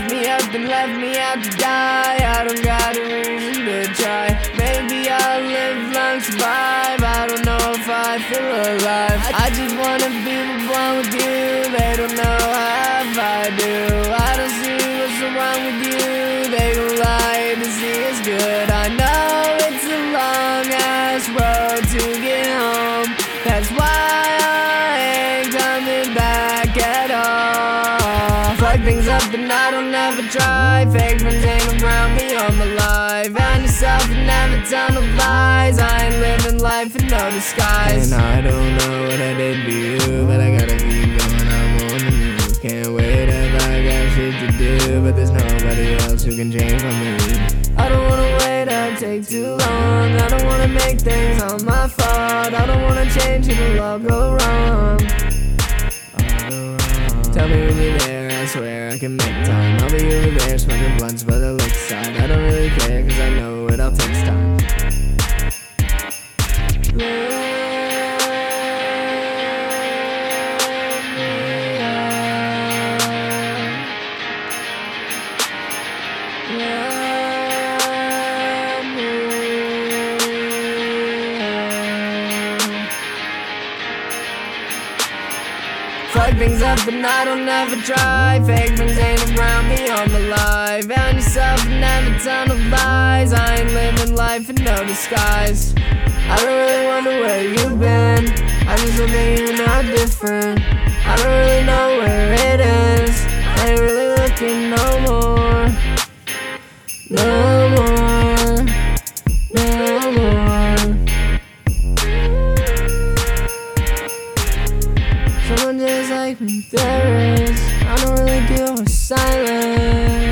left me up and left me out to die. I don't got a reason to try. Maybe I'll live long, survive. I don't know if I feel alive. I just wanna be one with you. They don't know how if I do. I don't see what's wrong with you. They don't lie to see it's good. I know it's a long ass road to get home. That's why I ain't coming back at all. Fuck things up and I don't ever try. Fake friends hang around me all my life. Found yourself and never tell no lies. I ain't living life in no disguise. And I don't know what I did to you, but I gotta keep going, I'm on the move. Can't wait if I got shit to do, but there's nobody else who can change my mood. I don't wanna wait, I take too long. I don't wanna make things all my fault. I don't wanna change, it'll all go wrong. Tell me when you're there, I swear I can make time. I'll be over there smoking blunts by the lakeside. I don't really care cause I know it all takes time. Fuck things up and I don't ever try. Fake friends ain't around me all my life. Found yourself and never tell no lies. I ain't living life in no disguise. I don't really wonder where you've been. I just don't think you're not different. I don't really know where it is. I ain't really looking no more. No more. No more. Someone just like me there is. I don't really deal with silence.